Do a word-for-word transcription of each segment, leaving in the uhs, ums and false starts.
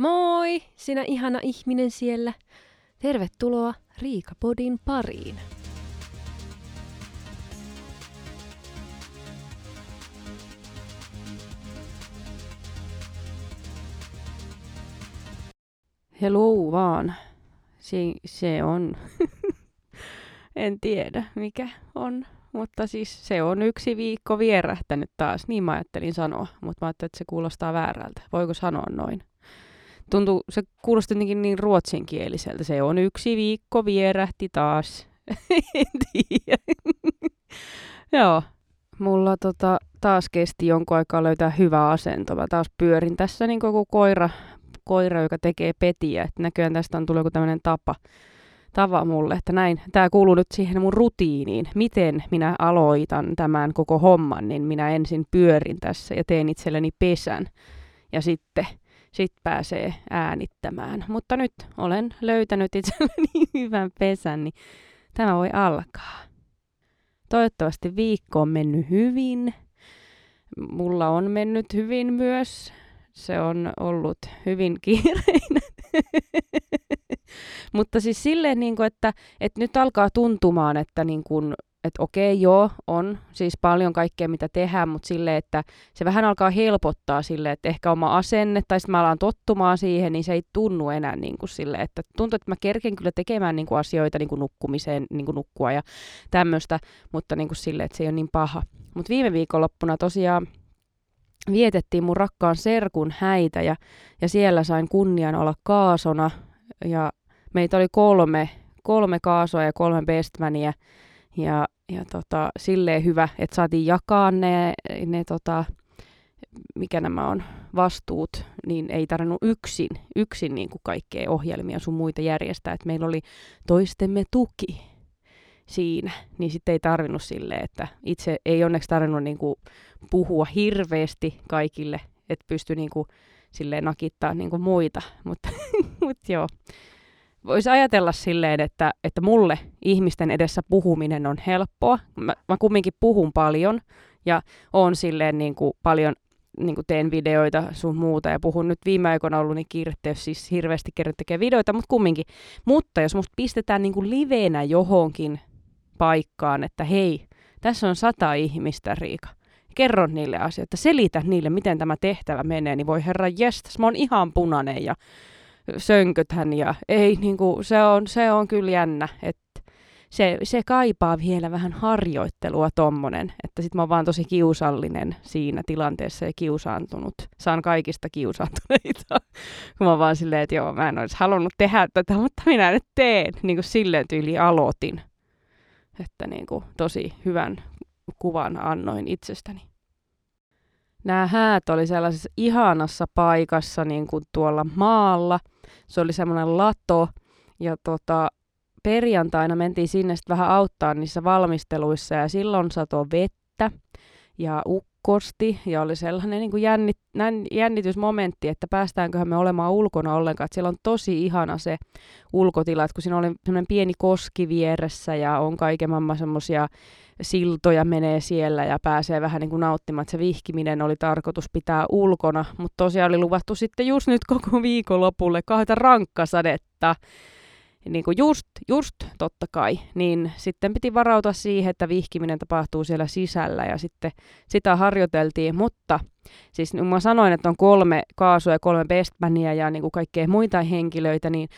Moi, sinä ihana ihminen siellä. Tervetuloa Riikapodin pariin. Hello vaan. Se, se on. En tiedä mikä on, mutta siis se on yksi viikko vierähtänyt taas. Niin mä ajattelin sanoa, mutta mä ajattelin, että se kuulostaa väärältä. Voiko sanoa noin? Tuntuu, se kuulostaa jotenkin niin ruotsinkieliseltä. Se on yksi viikko vierähti taas. En tiedä. Joo. Mulla tota, taas kesti jonkun aikaa löytää hyvä asento. Mä taas pyörin tässä niin koko koira, koira, joka tekee petiä. Et näköjään tästä on tullut joku tämmöinen tapa, tava mulle. Että näin. Tää kuuluu nyt siihen mun rutiiniin. Miten minä aloitan tämän koko homman, niin minä ensin pyörin tässä ja teen itselleni pesän. Ja sitten... Sitten pääsee äänittämään. Mutta nyt olen löytänyt itselleni hyvän pesän, niin tämä voi alkaa. Toivottavasti viikko on mennyt hyvin. Mulla on mennyt hyvin myös. Se on ollut hyvin kiireinen. Mutta siis silleen, että, että nyt alkaa tuntumaan, että... Niin kuin Että okei, joo, on siis paljon kaikkea, mitä tehdään, mutta silleen, että se vähän alkaa helpottaa silleen, että ehkä oma asenne, tai sitten mä alan tottumaan siihen, niin se ei tunnu enää niin kuin silleen, että tuntuu, että mä kerken kyllä tekemään niin kuin asioita niin kuin nukkumiseen, niin kuin nukkua ja tämmöistä, mutta niin kuin silleen, että se ei ole niin paha. Mutta viime viikonloppuna tosiaan vietettiin mun rakkaan serkun häitä, ja, ja siellä sain kunnian olla kaasona, ja meitä oli kolme, kolme kaasoa ja kolme bestmania. Ja, ja tota, silleen hyvä, että saatiin jakaa ne, ne tota, mikä nämä on, vastuut, niin ei tarvinnut yksin, yksin niin kuin kaikkea ohjelmia sun muita järjestää. Et meillä oli toistemme tuki siinä, niin sitten ei tarvinnut silleen, että itse ei onneksi tarvinnut niin kuin puhua hirveästi kaikille, että pystyi niin kuin silleen nakittaa niin kuin muita, mutta mut joo. Voisi ajatella silleen, että, että mulle ihmisten edessä puhuminen on helppoa. Mä, mä kumminkin puhun paljon ja oon silleen niin kuin paljon, niin kuin teen videoita sun muuta ja puhun nyt viime aikoina ollut niin kirjoitteessa, siis hirveästi kerran tekee videoita, mutta kumminkin. Mutta jos musta pistetään niin kuin liveenä johonkin paikkaan, että hei, tässä on sata ihmistä, Riika. Kerro niille asioita, selitä niille, miten tämä tehtävä menee, niin voi herra jestas, mä oon ihan punainen ja... sönköthän ja ei niinku, se on, se on kyllä jännä, että se, se kaipaa vielä vähän harjoittelua tommonen, että sit mä oon vaan tosi kiusallinen siinä tilanteessa ja kiusaantunut. Saan kaikista kiusaantuneita, kun mä vaan silleen, että joo, mä en olisi halunnut tehdä tätä, mutta minä nyt teen, niinku silleen tyyli aloitin, että niinku tosi hyvän kuvan annoin itsestäni. Nämä häät oli sellaisessa ihanassa paikassa niin kuin tuolla maalla. Se oli semmoinen lato ja tota, perjantaina mentiin sinne sitten vähän auttaa niissä valmisteluissa ja silloin satoi vettä ja ukkosti ja oli sellainen niin kuin jännit, jännitysmomentti, että päästäänköhän me olemaan ulkona ollenkaan. Et siellä on tosi ihana se ulkotila, että kun siinä oli semmoinen pieni koski vieressä ja on kaiken maailman semmoisia siltoja menee siellä ja pääsee vähän niin kuin nauttimaan, että se vihkiminen oli tarkoitus pitää ulkona, mutta tosiaan oli luvattu sitten just nyt koko viikonlopulle kahta rankkasadetta, niin kuin just, just totta kai, niin sitten piti varautua siihen, että vihkiminen tapahtuu siellä sisällä ja sitten sitä harjoiteltiin, mutta siis niin mä sanoin, että on kolme kaasua ja kolme bestmania ja niin kuin kaikkea muita henkilöitä, niin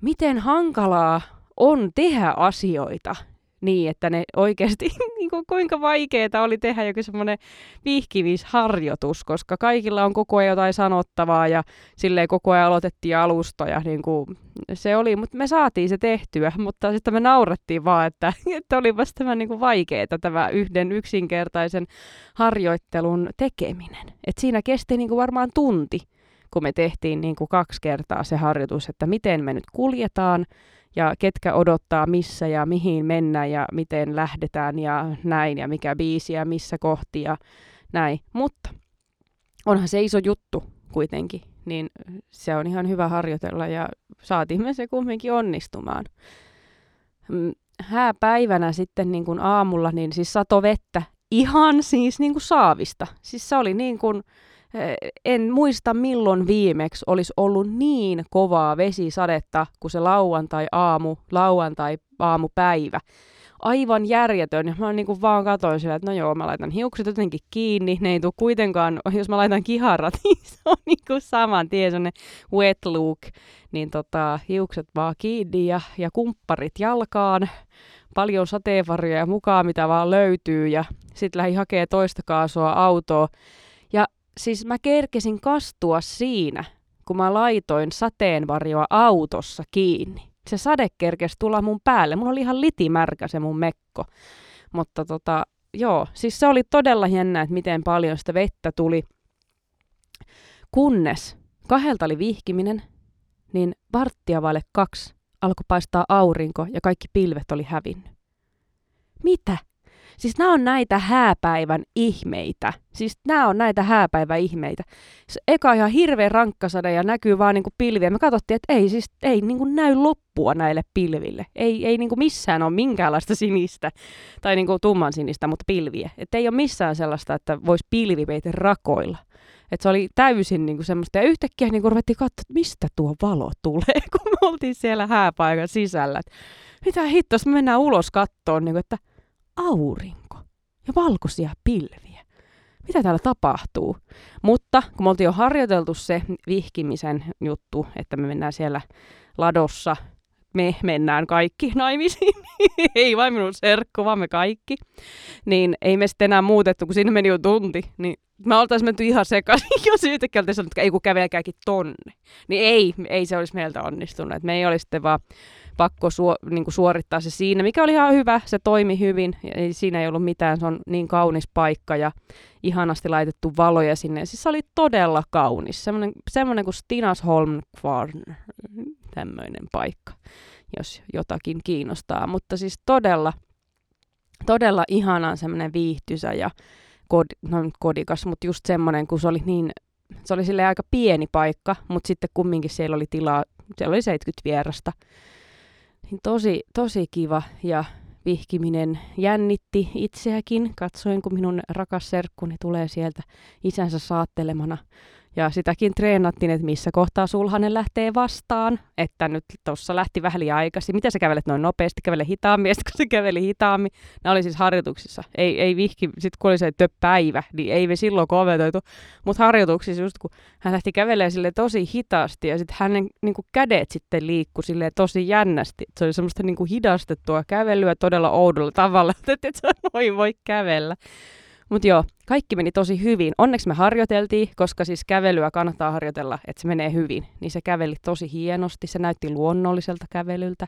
miten hankalaa on tehdä asioita? Niin, että ne oikeasti, niin kuin, kuinka vaikeaa oli tehdä joku semmoinen vihkimisharjoitus, koska kaikilla on koko ajan jotain sanottavaa ja silleen koko ajan aloitettiin alusta ja niin kuin, se oli, mutta me saatiin se tehtyä, mutta sitten me naurattiin vaan, että, että olipas tämä niin kuin vaikeaa tämä yhden yksinkertaisen harjoittelun tekeminen. Et siinä kesti niin kuin varmaan tunti, kun me tehtiin niin kuin kaksi kertaa se harjoitus, että miten me nyt kuljetaan, ja ketkä odottaa missä ja mihin mennään ja miten lähdetään ja näin ja mikä biisi ja missä kohti ja näin. Mutta onhan se iso juttu kuitenkin, niin se on ihan hyvä harjoitella ja saatiin me se kumminkin onnistumaan. Hääpäivänä sitten niin kuin aamulla niin siis sato vettä ihan siis niin kuin saavista. Siis se oli niin kuin en muista milloin viimeksi olisi ollut niin kovaa vesisadetta kuin se lauantai-aamu, lauantai-aamupäivä. Aivan järjetön. Ja mä niin kuin vaan katsoin sillä, että no joo, mä laitan hiukset jotenkin kiinni. Ne ei tule kuitenkaan, jos mä laitan kiharat, niin se on niin kuin saman tien sellainen wet look. Niin tota, hiukset vaan kiinni ja, ja kumpparit jalkaan. Paljon sateenvarjoja mukaan, mitä vaan löytyy. Ja sit lähdin hakee toista kaasua autoa. Ja siis mä kerkesin kastua siinä, kun mä laitoin sateenvarjoa autossa kiinni. Se sade kerkesi tulla mun päälle. Mun oli ihan litimärkä se mun mekko. Mutta tota, joo, siis se oli todella jännä, että miten paljon sitä vettä tuli. Kunnes kahdelta oli vihkiminen, niin varttia vaille kaksi alkoi paistaa aurinko ja kaikki pilvet oli hävinnyt. Mitä? Siis nämä on näitä hääpäivän ihmeitä. Siis nämä on näitä hääpäivän ihmeitä. Eka ihan hirveän rankkasade ja näkyy vaan niinku pilviä. Me katsottiin, että ei, siis, ei niinku näy loppua näille pilville. Ei, ei niinku missään ole minkäänlaista sinistä tai niinku tumman sinistä, mutta pilviä. Että ei ole missään sellaista, että voisi pilvi meitä rakoilla. Että se oli täysin niinku semmoista. Ja yhtäkkiä niinku ruvettiin katsoa, että mistä tuo valo tulee, kun me oltiin siellä hääpaikan sisällä. Et mitä hittoista, me mennään ulos kattoon, niinku, että aurinko ja valkoisia pilviä. Mitä täällä tapahtuu? Mutta kun me oltiin jo harjoiteltu se vihkimisen juttu, että me mennään siellä ladossa, me mennään kaikki naimisiin, ei vain minun serkku, vaan me kaikki, niin ei me sitten enää muutettu, kun siinä meni jo tunti, niin me oltaisiin menty ihan sekaisin, jos yhtäkkiä oltaisiin sanonut, että ei kun kävelkääkin tonne. Niin ei, ei se olisi meiltä onnistunut. Et me ei olisi sitten vaan pakko suo, niin kuin suorittaa se siinä, mikä oli ihan hyvä, se toimi hyvin. Ja siinä ei ollut mitään, se on niin kaunis paikka ja ihanasti laitettu valoja sinne. Siis se oli todella kaunis, semmoinen, semmoinen kuin Stinas Holmkvarn, tämmöinen paikka, jos jotakin kiinnostaa. Mutta siis todella, todella ihanan semmoinen viihtyisä ja Kod, no, kodikas, mutta just semmoinen, kun se oli niin, se oli silleen aika pieni paikka, mutta sitten kumminkin siellä oli tilaa, siellä oli seitsemänkymmentä vierasta. Niin tosi, tosi kiva ja vihkiminen jännitti itseäkin. Katsoin, kun minun rakas serkkuni tulee sieltä isänsä saattelemana. Ja sitäkin treenattiin, että missä kohtaa sulhanen lähtee vastaan, että nyt tuossa lähti vähän liian aikaisin. Mitä sä kävelet noin nopeasti, kävele hitaammin, ja sitten kun se käveli hitaammin. Nämä oli siis harjoituksissa. Ei, ei vihki, sitten kun oli se töpäivä, niin ei me silloin kommentoitu. Mutta harjoituksissa just kun hän lähti kävelemään sille tosi hitaasti ja sitten hänen niin kuin kädet sitten liikkui sille tosi jännästi. Se oli semmoista niin kuin hidastettua kävelyä todella oudolla tavalla, että et sä noin voi kävellä. Mutta joo, kaikki meni tosi hyvin. Onneksi me harjoiteltiin, koska siis kävelyä kannattaa harjoitella, että se menee hyvin. Niin se käveli tosi hienosti, se näytti luonnolliselta kävelyltä,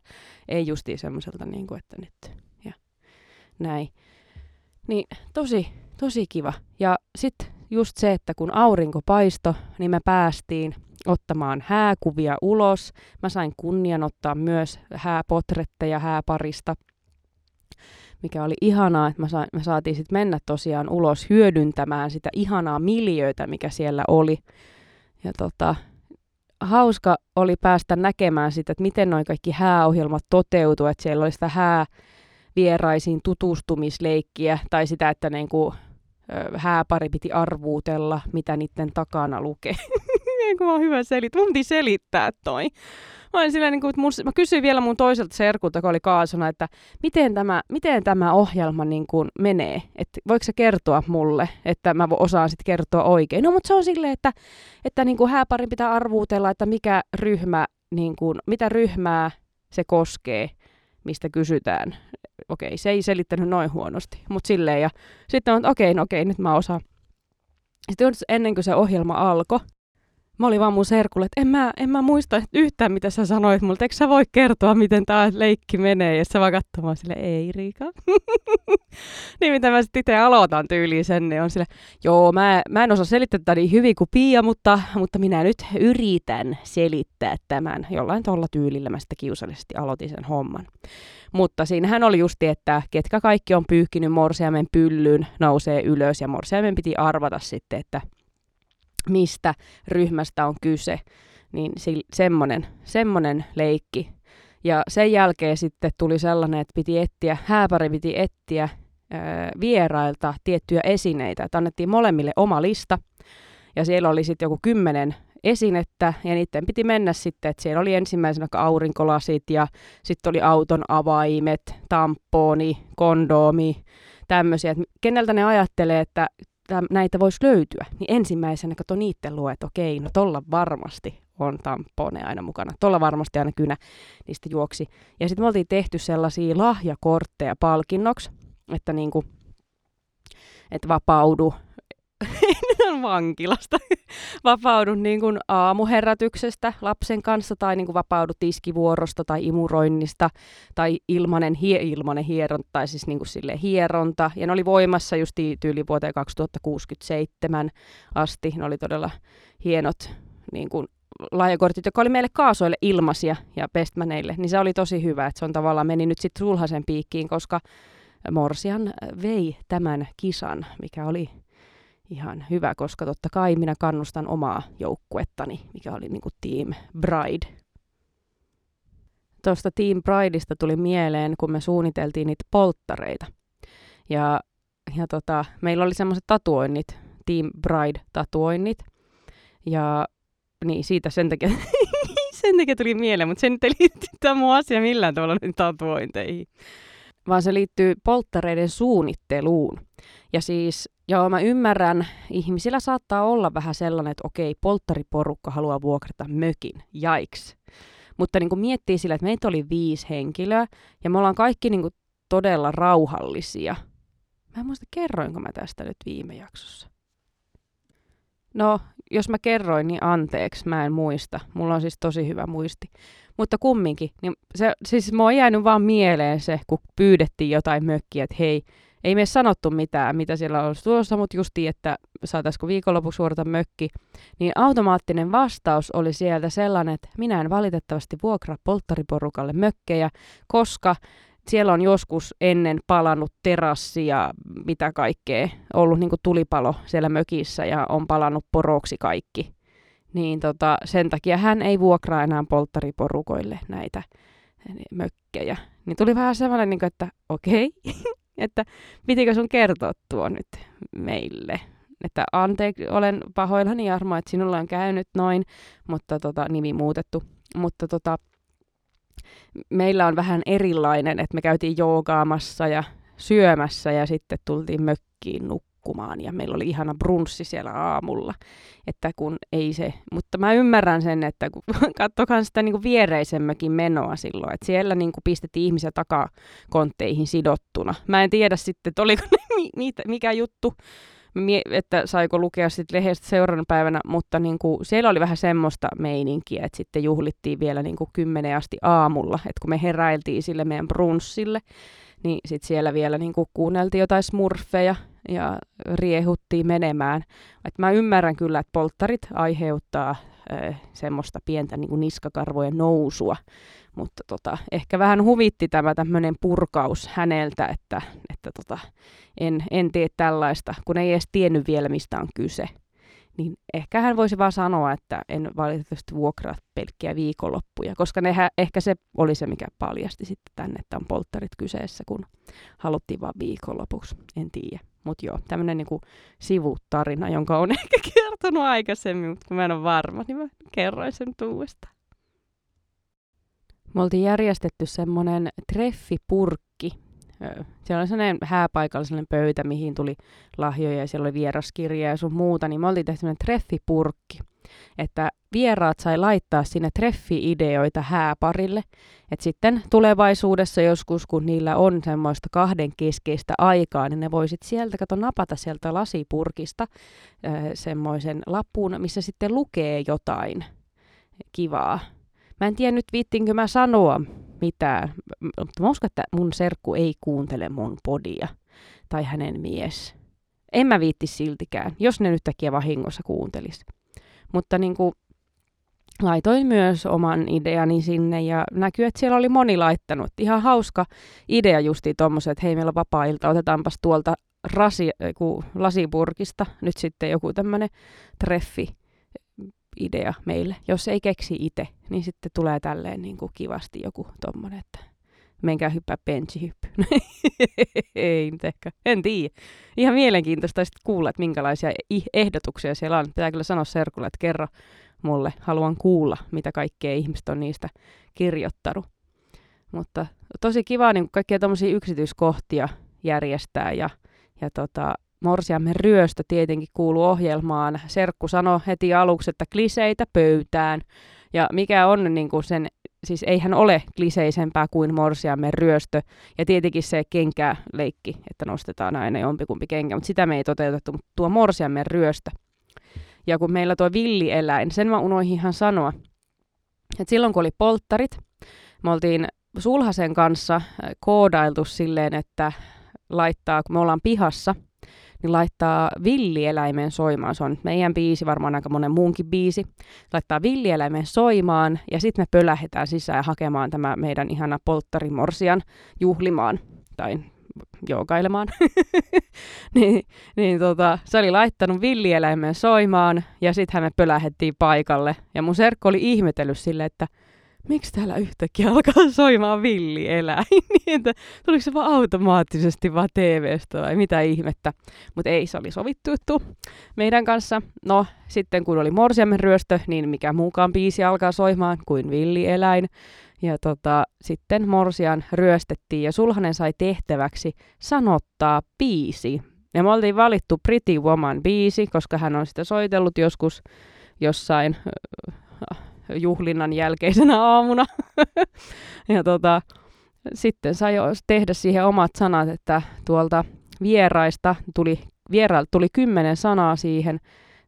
ei justiin semmoiselta, niin kuin, että nyt ja näin. Niin tosi, tosi kiva. Ja sitten just se, että kun aurinko paistoi, niin me päästiin ottamaan hääkuvia ulos. Mä sain kunnian ottaa myös hääpotretteja hääparista. Mikä oli ihanaa, että me saatiin sitten mennä tosiaan ulos hyödyntämään sitä ihanaa miljöötä, mikä siellä oli. Ja tota, hauska oli päästä näkemään sitä, että miten noi kaikki hääohjelmat toteutuu, että siellä oli sitä häävieraisiin tutustumisleikkiä tai sitä, että niinku, hääpari piti arvuutella, mitä niiden takana lukee. Kun mä oon hyvä selittää. Mun piti selittää toi. Mä, niin kuin, mun, mä kysyin vielä mun toiselta serkulta, joka oli kaasuna, että miten tämä, miten tämä ohjelma niin kuin menee. Että voiko sä kertoa mulle, että mä osaan sitten kertoa oikein. No mutta se on silleen, että, että niin kuin hääparin pitää arvuutella, että mikä ryhmä, niin kuin, mitä ryhmää se koskee, mistä kysytään. Okei, se ei selittänyt noin huonosti, mutta silleen. Ja sitten on, okei, no okei, nyt mä osaan. Sitten ennen kuin se ohjelma alkoi, mä olin vaan mun serkulle, että en mä, en mä muista yhtään, mitä sä sanoit mulle. Eikö sä voi kertoa, miten tää leikki menee? Ja sä vaan katsomaan silleen, ei Riika. Niin mitä mä sitten itse aloitan tyyliin sen, niin on silleen, joo mä, mä en osaa selittää tätä niin hyvin kuin Pia, mutta, mutta minä nyt yritän selittää tämän. Jollain tuolla tyylillä mä sitten kiusallisesti aloitin sen homman. Mutta siinähän oli justi, että ketkä kaikki on pyyhkinyt morsiamen pyllyyn, nousee ylös ja morsiamen piti arvata sitten, että mistä ryhmästä on kyse, niin semmonen, semmonen leikki. Ja sen jälkeen sitten tuli sellainen, että piti etsiä, hääpari piti etsiä ää, vierailta tiettyjä esineitä. Että annettiin molemmille oma lista ja siellä oli sitten joku kymmenen esinettä, ja niiden piti mennä sitten, että siellä oli ensimmäisenä aurinkolasit, ja sitten oli auton avaimet, tamponi, kondoomi, tämmöisiä, että keneltä ne ajattelee, että näitä voisi löytyä, niin ensimmäisenä kato niitten luo, että okei, no tolla varmasti on tampone aina mukana, tolla varmasti aina kynä, niistä juoksi. Ja sitten me oltiin tehty sellaisia lahjakortteja palkinnoksi, että niinku, että vapaudu vankilasta, vapaudu niin kuin aamuherätyksestä lapsen kanssa tai niin kuin vapaudu tiskivuorosta tai imuroinnista tai ilmanen, hie, ilmanen hieronta tai siis niin kuin silleen hieronta. Ja ne oli voimassa just tyyli vuoteen kaksituhattakuusikymmentäseitsemän asti. Ne oli todella hienot niin kuin lahjakortit, jotka oli meille kaasoille ilmaisia ja bestmaneille. Niin se oli tosi hyvä, että se on tavallaan meni nyt sitten sulhasen piikkiin, koska Morsian vei tämän kisan, mikä oli ihan hyvä, koska totta kai minä kannustan omaa joukkuettani, mikä oli niinku Team Bride. Tuosta Team Brideista tuli mieleen, kun me suunniteltiin niitä polttareita. Ja, ja tota, meillä oli semmoiset tatuoinnit, Team Bride-tatuoinnit. Ja niin siitä sen takia, sen takia tuli mieleen, mutta se nyt ei liitty tämä mun asia millään tavalla nyt tatuointeihin. Vaan se liittyy polttareiden suunnitteluun. Ja siis, joo, mä ymmärrän, ihmisillä saattaa olla vähän sellainen, että okei, polttariporukka haluaa vuokrata mökin, jaiks. Mutta niin kun miettii sillä, että meitä oli viisi henkilöä, ja me ollaan kaikki niin kun todella rauhallisia. Mä en muista, kerroinko mä tästä nyt viime jaksossa. No, jos mä kerroin, niin anteeksi, mä en muista. Mulla on siis tosi hyvä muisti. Mutta kumminkin, niin se, siis mä oon jäänyt vaan mieleen se, kun pyydettiin jotain mökkiä, että hei, ei me sanottu mitään, mitä siellä on tulossa, mutta justiin, että saataisiko viikonlopuksi suorata mökki, niin automaattinen vastaus oli sieltä sellainen, että minä en valitettavasti vuokraa polttariporukalle mökkejä, koska siellä on joskus ennen palannut terassi ja mitä kaikkea, ollut niin kuin tulipalo siellä mökissä ja on palannut poroksi kaikki. Niin tota, sen takia hän ei vuokraa enää polttariporukoille näitä mökkejä. Niin tuli vähän sellainen, niin kuin, että okei, okay, että pitikö sun kertoa tuo nyt meille? Että anteeksi, olen pahoillani Jarmo, että sinulla on käynyt noin, mutta tota, nimi muutettu. Mutta tota, meillä on vähän erilainen, että me käytiin joogaamassa ja syömässä ja sitten tultiin mökkiin nukkumaan ja meillä oli ihana brunssi siellä aamulla, että kun ei se, mutta mä ymmärrän sen, että kun katsotaan sitä niin kuin viereisen mökin menoa silloin, että siellä niin kuin pistettiin ihmisiä takakontteihin sidottuna. Mä en tiedä sitten, että oliko ne, mitä, mikä juttu, että saiko lukea sitten lehdestä seuraavana päivänä, mutta niinku, siellä oli vähän semmoista meininkiä, että sitten juhlittiin vielä niinku kymmeneen asti aamulla, että kun me heräiltiin sille meidän brunssille, niin sitten siellä vielä niinku kuunneltiin jotain smurfeja ja riehuttiin menemään. Et mä ymmärrän kyllä, että polttarit aiheuttaa ö, semmoista pientä niinku niskakarvojen nousua, mutta tota, ehkä vähän huvitti tämä tämmöinen purkaus häneltä, että, että tota, en, en tee tällaista, kun ei edes tiennyt vielä, mistä on kyse. Niin ehkä hän voisi vaan sanoa, että en valitettavasti vuokraa pelkkiä viikonloppuja, koska nehän, ehkä se oli se, mikä paljasti sitten tänne, että on polttarit kyseessä, kun haluttiin vaan viikonlopuksi, en tiedä. Mutta joo, tämmöinen niinku sivutarina, jonka on ehkä kertonut aikaisemmin, mutta kun mä en ole varma, niin mä kerroin sen uudestaan. Me oltiin järjestetty semmoinen treffipurkki. Siellä oli sellainen hääpaikallinen pöytä, mihin tuli lahjoja ja siellä oli vieraskirja ja sun muuta, niin me oltiin tehty semmoinen treffipurkki. Että vieraat sai laittaa sinne treffi-ideoita hääparille. Et sitten tulevaisuudessa joskus, kun niillä on semmoista kahden keskeistä aikaa, niin ne voisit sieltä, kato, napata sieltä lasipurkista semmoisen lapun, missä sitten lukee jotain kivaa. Mä en tiedä nyt viittinkö mä sanoa mitään, mutta mä uskon, että mun serkku ei kuuntele mun podia tai hänen mies. En mä viittisi siltikään, jos ne nyt takia vahingossa kuuntelisi. Mutta niin kuin laitoin myös oman ideani sinne ja näkyy, että siellä oli moni laittanut. Ihan hauska idea justiin tommoisen, että hei, meillä on vapaa-ilta, otetaanpas tuolta rasi, joku, lasipurkista nyt sitten joku tämmöinen treffi. Idea meille. Jos ei keksi itse, niin sitten tulee tälleen niin kuin kivasti joku tommonen, että menkää hyppää benchihyppyyn. Ei nyt ehkä, en tiedä. Ihan mielenkiintoista kuulla, että minkälaisia ehdotuksia siellä on. Pitää kyllä sanoa serkulle, että kerro mulle, haluan kuulla, mitä kaikkea ihmiset on niistä kirjoittanut. Mutta tosi kiva niin kaikkia tommosia yksityiskohtia järjestää ja, ja tota, Morsiamen ryöstö tietenkin kuuluu ohjelmaan. Serkku sanoi heti aluksi, että kliseitä pöytään. Ja mikä on niin kuin sen, siis eihän ole kliseisempää kuin morsiamen ryöstö. Ja tietenkin se kenkäleikki, että nostetaan aina jompikumpi kenkä, mutta sitä me ei toteutettu, mutta tuo morsiamen ryöstö. Ja kun meillä tuo villieläin, sen mä unoihin ihan sanoa, että silloin kun oli polttarit, me oltiin Sulhasen kanssa koodailtu silleen, että laittaa, kun me ollaan pihassa, niin laittaa villieläimen soimaan. Se on meidän biisi, varmaan aika monen muunkin biisi. Laittaa villieläimen soimaan ja sitten me pölähetään sisään hakemaan tämä meidän ihana polttarimorsian juhlimaan tai jookailemaan. niin, niin tota, se oli laittanut villieläimen soimaan ja sitten me pölähettiin paikalle. Ja mun serkku oli ihmetellyt silleen, että miksi täällä yhtäkkiä alkaa soimaan villieläin? Tuliko se vaan automaattisesti vaan T V:stä vai mitä ihmettä? Mutta ei, se oli sovittu juttu meidän kanssa. No, sitten kun oli morsiamen ryöstö, niin mikä muukaan biisi alkaa soimaan kuin villieläin. Ja tota, sitten morsian ryöstettiin ja Sulhanen sai tehtäväksi sanottaa biisi. Ja me oltiin valittu Pretty Woman biisi, koska hän on sitä soitellut joskus jossain juhlinnan jälkeisenä aamuna. ja tota, sitten sai tehdä siihen omat sanat, että tuolta vieraista tuli, vierailta tuli kymmenen sanaa siihen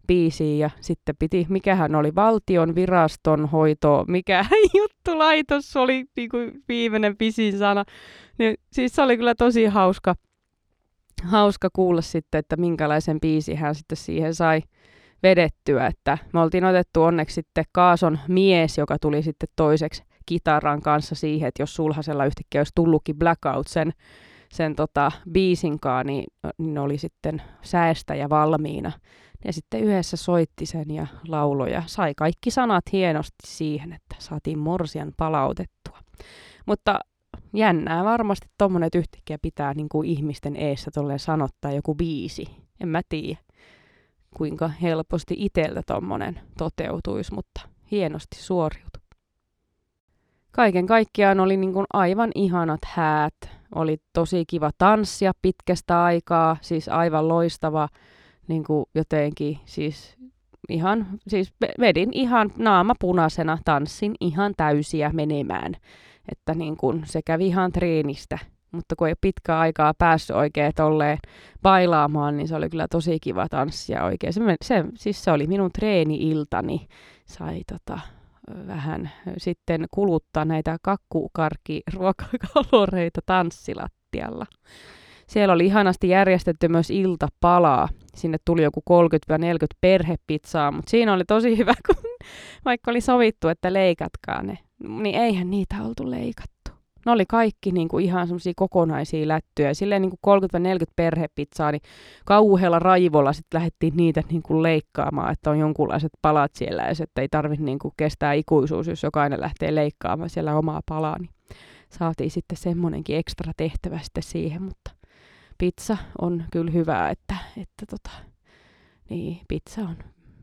biisiin ja sitten piti, mikähän oli valtion viraston hoito, mikä juttulaitos oli niin kuin viimeinen pisin sana. Niin, siis se oli kyllä tosi hauska, hauska kuulla sitten, että minkälaisen biisin hän sitten siihen sai vedettyä, että me oltiin otettu onneksi sitten Kaason mies, joka tuli sitten toiseksi kitaran kanssa siihen, että jos Sulhasella yhtäkkiä olisi tullutkin blackout sen, sen tota biisinkaan, niin, niin oli sitten säästäjä valmiina. Ja sitten yhdessä soitti sen ja lauloi ja sai kaikki sanat hienosti siihen, että saatiin morsian palautettua. Mutta jännää varmasti tommonen, että yhtäkkiä pitää niin kuin ihmisten eessä tolleen sanottaa joku biisi, en mä tiedä kuinka helposti itseltä tommonen toteutuisi, mutta hienosti suoriutui. Kaiken kaikkiaan oli niin kuin aivan ihanat häät. Oli tosi kiva tanssia pitkästä aikaa, siis aivan loistava, niin kuin jotenkin siis ihan, siis vedin ihan naama punaisena, tanssin ihan täysiä menemään. Että niin kuin se kävi ihan treenistä. Mutta kun ei pitkää aikaa päässyt oikein tolleen bailaamaan, niin se oli kyllä tosi kiva tanssia oikein. Se, se, siis se oli minun treeni-iltani. Sai tota, vähän sitten kuluttaa näitä kakkukarkkiruokakaloreita tanssilattialla. Siellä oli ihanasti järjestetty myös iltapalaa. Sinne tuli joku kolmekymmentä neljäkymmentä perhepizzaa, mutta siinä oli tosi hyvä, kun vaikka oli sovittu, että leikatkaa ne, niin eihän niitä oltu leikattu. Ne oli kaikki niin kuin ihan semmoisia kokonaisia lättyjä. Silleen niin kuin kolmekymmentä neljäkymmentä perhepizzaa, niin kauhealla raivolla sitten lähdettiin niitä niin kuin leikkaamaan, että on jonkunlaiset palat siellä, ja että ei tarvitse niin kuin kestää ikuisuus, jos jokainen lähtee leikkaamaan siellä omaa palaa. Niin saatiin sitten semmoinenkin ekstra tehtävä sitten siihen, mutta pizza on kyllä hyvää, että, että tota, niin, pizza on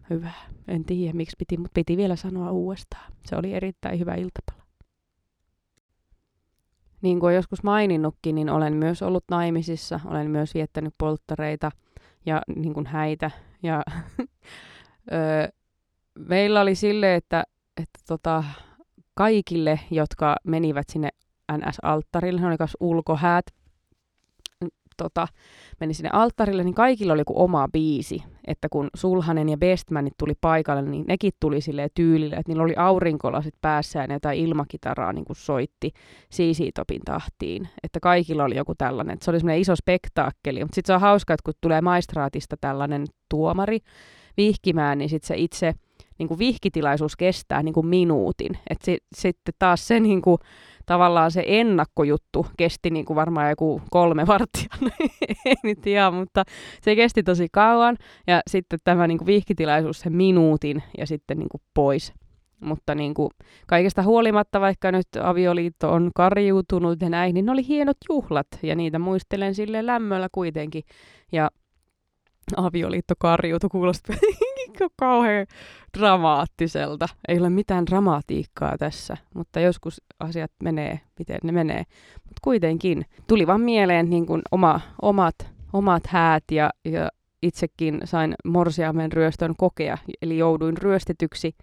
hyvää. En tiedä, miksi piti, mutta piti vielä sanoa uudestaan. Se oli erittäin hyvä iltapala. Niin kuin joskus maininnutkin, niin olen myös ollut naimisissa, olen myös viettänyt polttareita ja niin kuin häitä. Ja öö, meillä oli sille, että, että tota, kaikille, jotka menivät sinne N S-alttarille, ne oli myös ulkohäät, tota, meni sinne alttarille, niin kaikilla oli joku oma biisi. Että kun Sulhanen ja Bestmanit tuli paikalle, niin nekin tuli silleen tyylille, että niillä oli aurinkolasit päässään ja jotain ilmakitaraa niin kuin soitti C C-topin tahtiin. Että kaikilla oli joku tällainen. Että se oli semmoinen iso spektaakkeli. Mutta sitten se on hauska, että kun tulee maistraatista tällainen tuomari vihkimään, niin sitten se itse niin kuin vihkitilaisuus kestää niin kuin minuutin. Että se, sitten taas se niin kuin, tavallaan se ennakkojuttu kesti niin kuin varmaan joku kolme varttia, ei nyt tiedä, mutta se kesti tosi kauan. Ja sitten tämä niin kuin vihkitilaisuus sen minuutin ja sitten niin kuin pois. Mutta niin kuin kaikesta huolimatta, vaikka nyt avioliitto on karjuutunut ja näin, niin ne oli hienot juhlat ja niitä muistelen silleen lämmöllä kuitenkin. Ja avioliitto karjuutui kuulostaa kauhean dramaattiselta. Ei ole mitään dramatiikkaa tässä, mutta joskus asiat menee, miten ne menee. Mutta kuitenkin tuli vaan mieleen niin kuin oma, omat, omat häät ja, ja itsekin sain morsiamen ryöstön kokea, eli jouduin ryöstetyksi.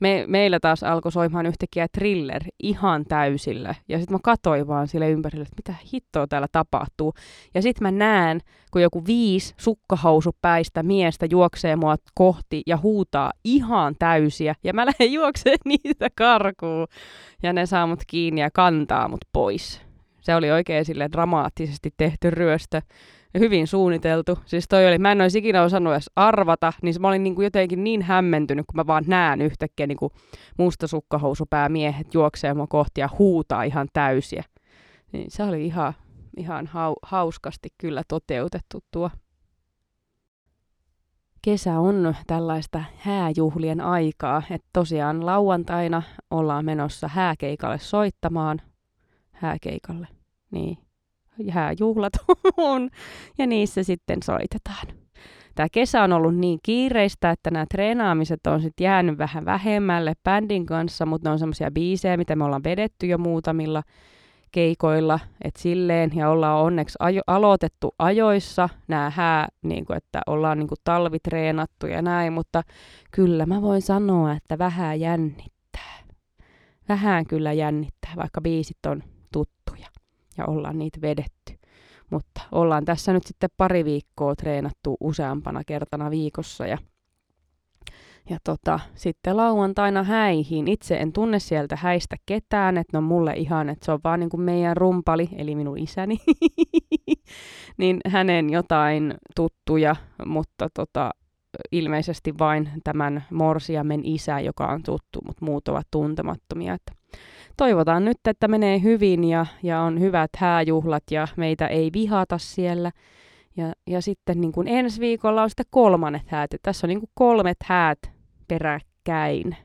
Me, meillä taas alkoi soimaan yhtäkkiä Thriller ihan täysillä. Ja sitten mä katsoin vaan sille ympärille, että mitä hittoa täällä tapahtuu. Ja sitten mä näen, kun joku viisi sukkahousupäistä miestä juoksee mua kohti ja huutaa ihan täysiä. Ja mä lähden juokseen niitä karkuun. Ja ne saa mut kiinni ja kantaa mut pois. Se oli oikein sille dramaattisesti tehty ryöstö. Hyvin suunniteltu. Siis toi oli, mä en olisi ikinä osannut edes arvata, niin mä olin niin kuin jotenkin niin hämmentynyt, kun mä vaan näen yhtäkkiä niin kuin mustasukkahousupäämiehet juoksee mua kohti ja huutaa ihan täysiä. Niin se oli ihan, ihan hau, hauskasti kyllä toteutettu tuo. Kesä on tällaista hääjuhlien aikaa, että tosiaan lauantaina ollaan menossa hääkeikalle soittamaan. Hääkeikalle, niin. Hääjuhlat on, ja niissä sitten soitetaan. Tämä kesä on ollut niin kiireistä, että nämä treenaamiset on sitten jäänyt vähän vähemmälle bändin kanssa, mutta ne on semmoisia biisejä, mitä me ollaan vedetty jo muutamilla keikoilla, että silleen, ja ollaan onneksi ajo- aloitettu ajoissa nämä hää, niin kuin, että ollaan niin kuin talvitreenattu ja näin, mutta kyllä mä voin sanoa, että vähän jännittää. Vähän kyllä jännittää, vaikka biisit on tuttuja. Ja ollaan niitä vedetty. Mutta ollaan tässä nyt sitten pari viikkoa treenattu useampana kertana viikossa. Ja, ja tota, sitten lauantaina häihin. Itse en tunne sieltä häistä ketään, että no mulle ihan, että se on vaan niin kuin meidän rumpali, eli minun isäni. Niin hänen jotain tuttuja, mutta tota, ilmeisesti vain tämän morsiamen isä, joka on tuttu, mutta muut ovat tuntemattomia, että toivotaan nyt, että menee hyvin ja, ja on hyvät hääjuhlat ja meitä ei vihata siellä. Ja, ja sitten niin kuin ensi viikolla on sitten kolmannet häät. Et tässä on niin kuin kolmet häät peräkkäin,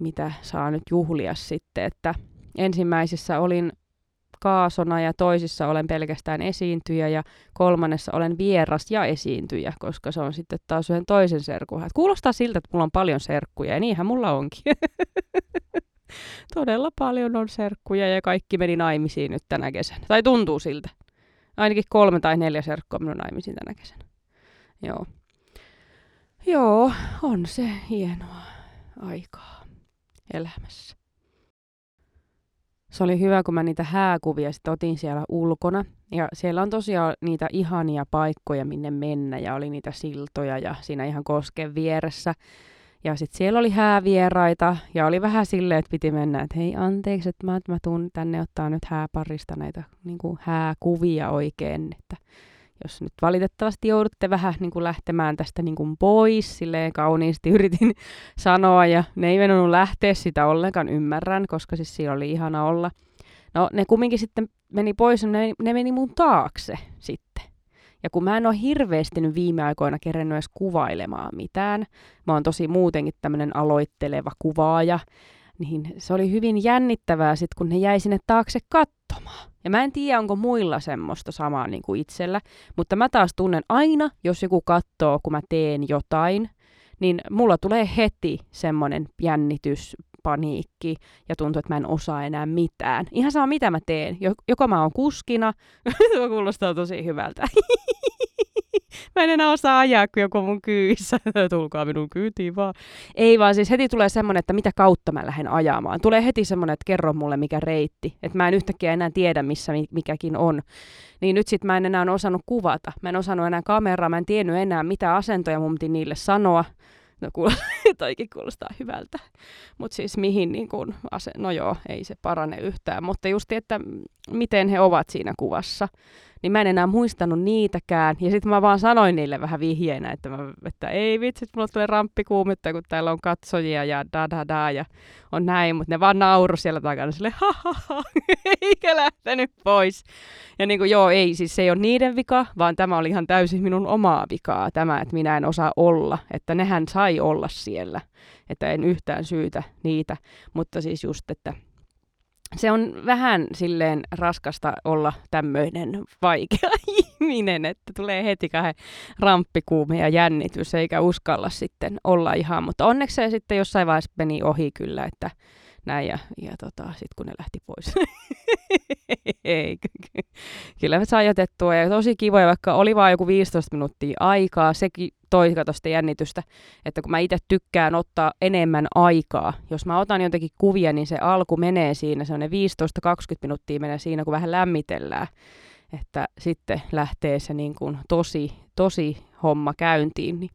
mitä saa nyt juhlia sitten. Että ensimmäisessä olin kaasona ja toisissa olen pelkästään esiintyjä ja kolmannessa olen vieras ja esiintyjä, koska se on sitten taas yhden toisen serkun häät. Kuulostaa siltä, että mulla on paljon serkkuja ja niinhän mulla onkin. Todella paljon on serkkuja ja kaikki meni naimisiin nyt tänä kesänä. Tai tuntuu siltä. Ainakin kolme tai neljä serkkua meni naimisiin tänä kesänä. Joo. Joo, on se hienoa aikaa elämässä. Se oli hyvä, kun mä niitä hääkuvia sit otin siellä ulkona. Ja siellä on tosiaan niitä ihania paikkoja, minne mennä. Ja oli niitä siltoja ja siinä ihan kosken vieressä. Ja sitten siellä oli häävieraita ja oli vähän silleen, että piti mennä, että hei anteeksi, että mä, mä tuun tänne ottaa nyt hääparista näitä niin kuin hääkuvia oikein. Että jos nyt valitettavasti joudutte vähän niin kuin lähtemään tästä niin kuin pois, silleen kauniisti yritin sanoa ja ne ei mennyt lähteä sitä ollenkaan, ymmärrän, koska siis siinä oli ihana olla. No ne kumminkin sitten meni pois, ne, ne meni mun taakse sitten. Ja kun mä en ole hirveästi nyt viime aikoina kerennyt edes kuvailemaan mitään, mä oon tosi muutenkin tämmönen aloitteleva kuvaaja, niin se oli hyvin jännittävää sit, kun ne jäi sinne taakse katsomaan. Ja mä en tiedä, onko muilla semmoista samaa niin kuin itsellä, mutta mä taas tunnen aina, jos joku katsoo, kun mä teen jotain, niin mulla tulee heti semmoinen jännitys, paniikki ja tuntuu, että mä en osaa enää mitään. Ihan sama, mitä mä teen. Joko mä oon kuskina, se kuulostaa tosi hyvältä. Mä en enää osaa ajaa, kun joku on mun kyydissä. Tulkaa minun kyytiin vaan. Ei vaan, siis heti tulee semmoinen, että mitä kautta mä lähden ajamaan. Tulee heti semmoinen, että kerro mulle mikä reitti. Että mä en yhtäkkiä enää tiedä, missä mikäkin on. Niin nyt sit mä en enää osannut kuvata. Mä en osannut enää kameraa, mä en tiennyt enää mitä asentoja mun piti niille sanoa. No kuulostaa, toikin kuulostaa hyvältä, mutta siis mihin, niin kun, ase- no joo, ei se parane yhtään, mutta just, että miten he ovat siinä kuvassa, niin mä en enää muistanut niitäkään. Ja sitten mä vaan sanoin niille vähän vihjeenä, että, mä, että ei vitsit, mulla tulee ramppikuumetta, kun täällä on katsojia ja da da da ja on näin. Mutta ne vaan nauru siellä takana silleen, ha ha ha, eikä lähtenyt pois. Ja niin kuin joo, ei, siis se ei ole niiden vika, vaan tämä oli ihan täysin minun omaa vikaa tämä, että minä en osaa olla. Että nehän sai olla siellä, että en yhtään syytä niitä, mutta siis just, että se on vähän silleen raskasta olla tämmöinen vaikea ihminen, että tulee heti kahden ramppikuume ja jännitys, eikä uskalla sitten olla ihan. Mutta onneksi se sitten jossain vaiheessa meni ohi kyllä, että näin ja, ja tota, sitten kun ne lähti pois. Ei, kyllä me saa jätettua ja tosi kivoja, vaikka oli vaan joku viisitoista minuuttia aikaa, sekin toi katosta jännitystä, että kun mä itse tykkään ottaa enemmän aikaa. Jos mä otan jotenkin kuvia, niin se alku menee siinä, semmoinen viisitoista kaksikymmentä minuuttia menee siinä, kun vähän lämmitellään. Että sitten lähtee se niin kuin tosi, tosi homma käyntiin. Niin.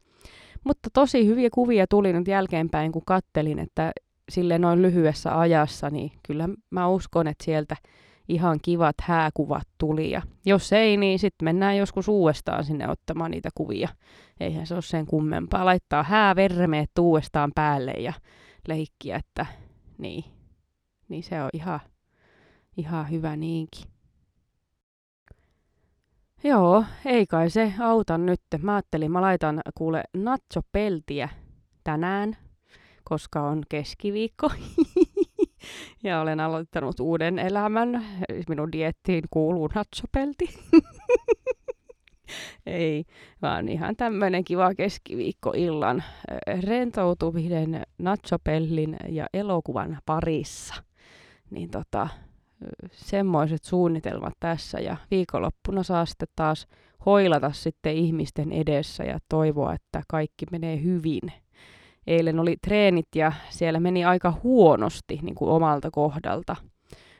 Mutta tosi hyviä kuvia tuli nyt jälkeenpäin, kun kattelin, että silleen noin lyhyessä ajassa, niin kyllä mä uskon, että sieltä ihan kivat hääkuvat tuli. Ja jos ei, niin sitten mennään joskus uudestaan sinne ottamaan niitä kuvia. Eihän se ole sen kummempaa. Laittaa häävermeet uudestaan päälle ja leikkiä, että niin. Niin se on ihan, ihan hyvä niinkin. Joo, ei kai se auta nyt. Mä ajattelin, mä laitan kuule nacho-peltiä tänään, koska on keskiviikko. Ja olen aloittanut uuden elämän. Minun diettiin kuuluu natsopelti. Ei, vaan ihan tämmöinen kiva keskiviikkoillan rentoutuminen natsopellin ja elokuvan parissa. Niin tota, semmoiset suunnitelmat tässä. Ja viikonloppuna saa sitten taas hoilata sitten ihmisten edessä ja toivoa, että kaikki menee hyvin. Eilen oli treenit ja siellä meni aika huonosti niin kuin omalta kohdalta,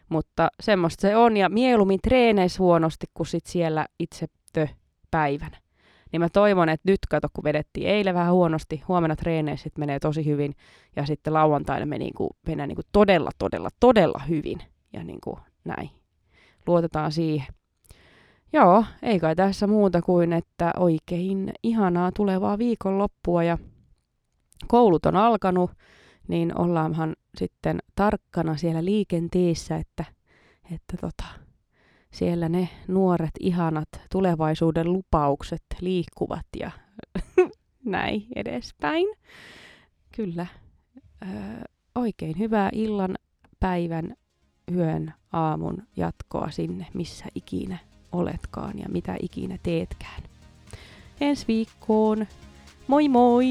mutta semmoista se on ja mieluummin treeneissä huonosti kuin sit siellä itse päivänä. Niin mä toivon, että nyt kato kun vedettiin eilen vähän huonosti, huomenna treeneissä sit menee tosi hyvin ja sitten lauantaina meni, kun, mennään niin kuin todella, todella, todella hyvin ja niin kuin näin. Luotetaan siihen. Joo, ei kai tässä muuta kuin, että oikein ihanaa tulevaa viikonloppua ja koulut on alkanut, niin ollaanhan sitten tarkkana siellä liikenteessä, että, että tota, siellä ne nuoret, ihanat tulevaisuuden lupaukset liikkuvat ja näin edespäin. Kyllä, öö, oikein hyvää illan, päivän, yön, aamun jatkoa sinne, missä ikinä oletkaan ja mitä ikinä teetkään. Ensi viikkoon, moi moi!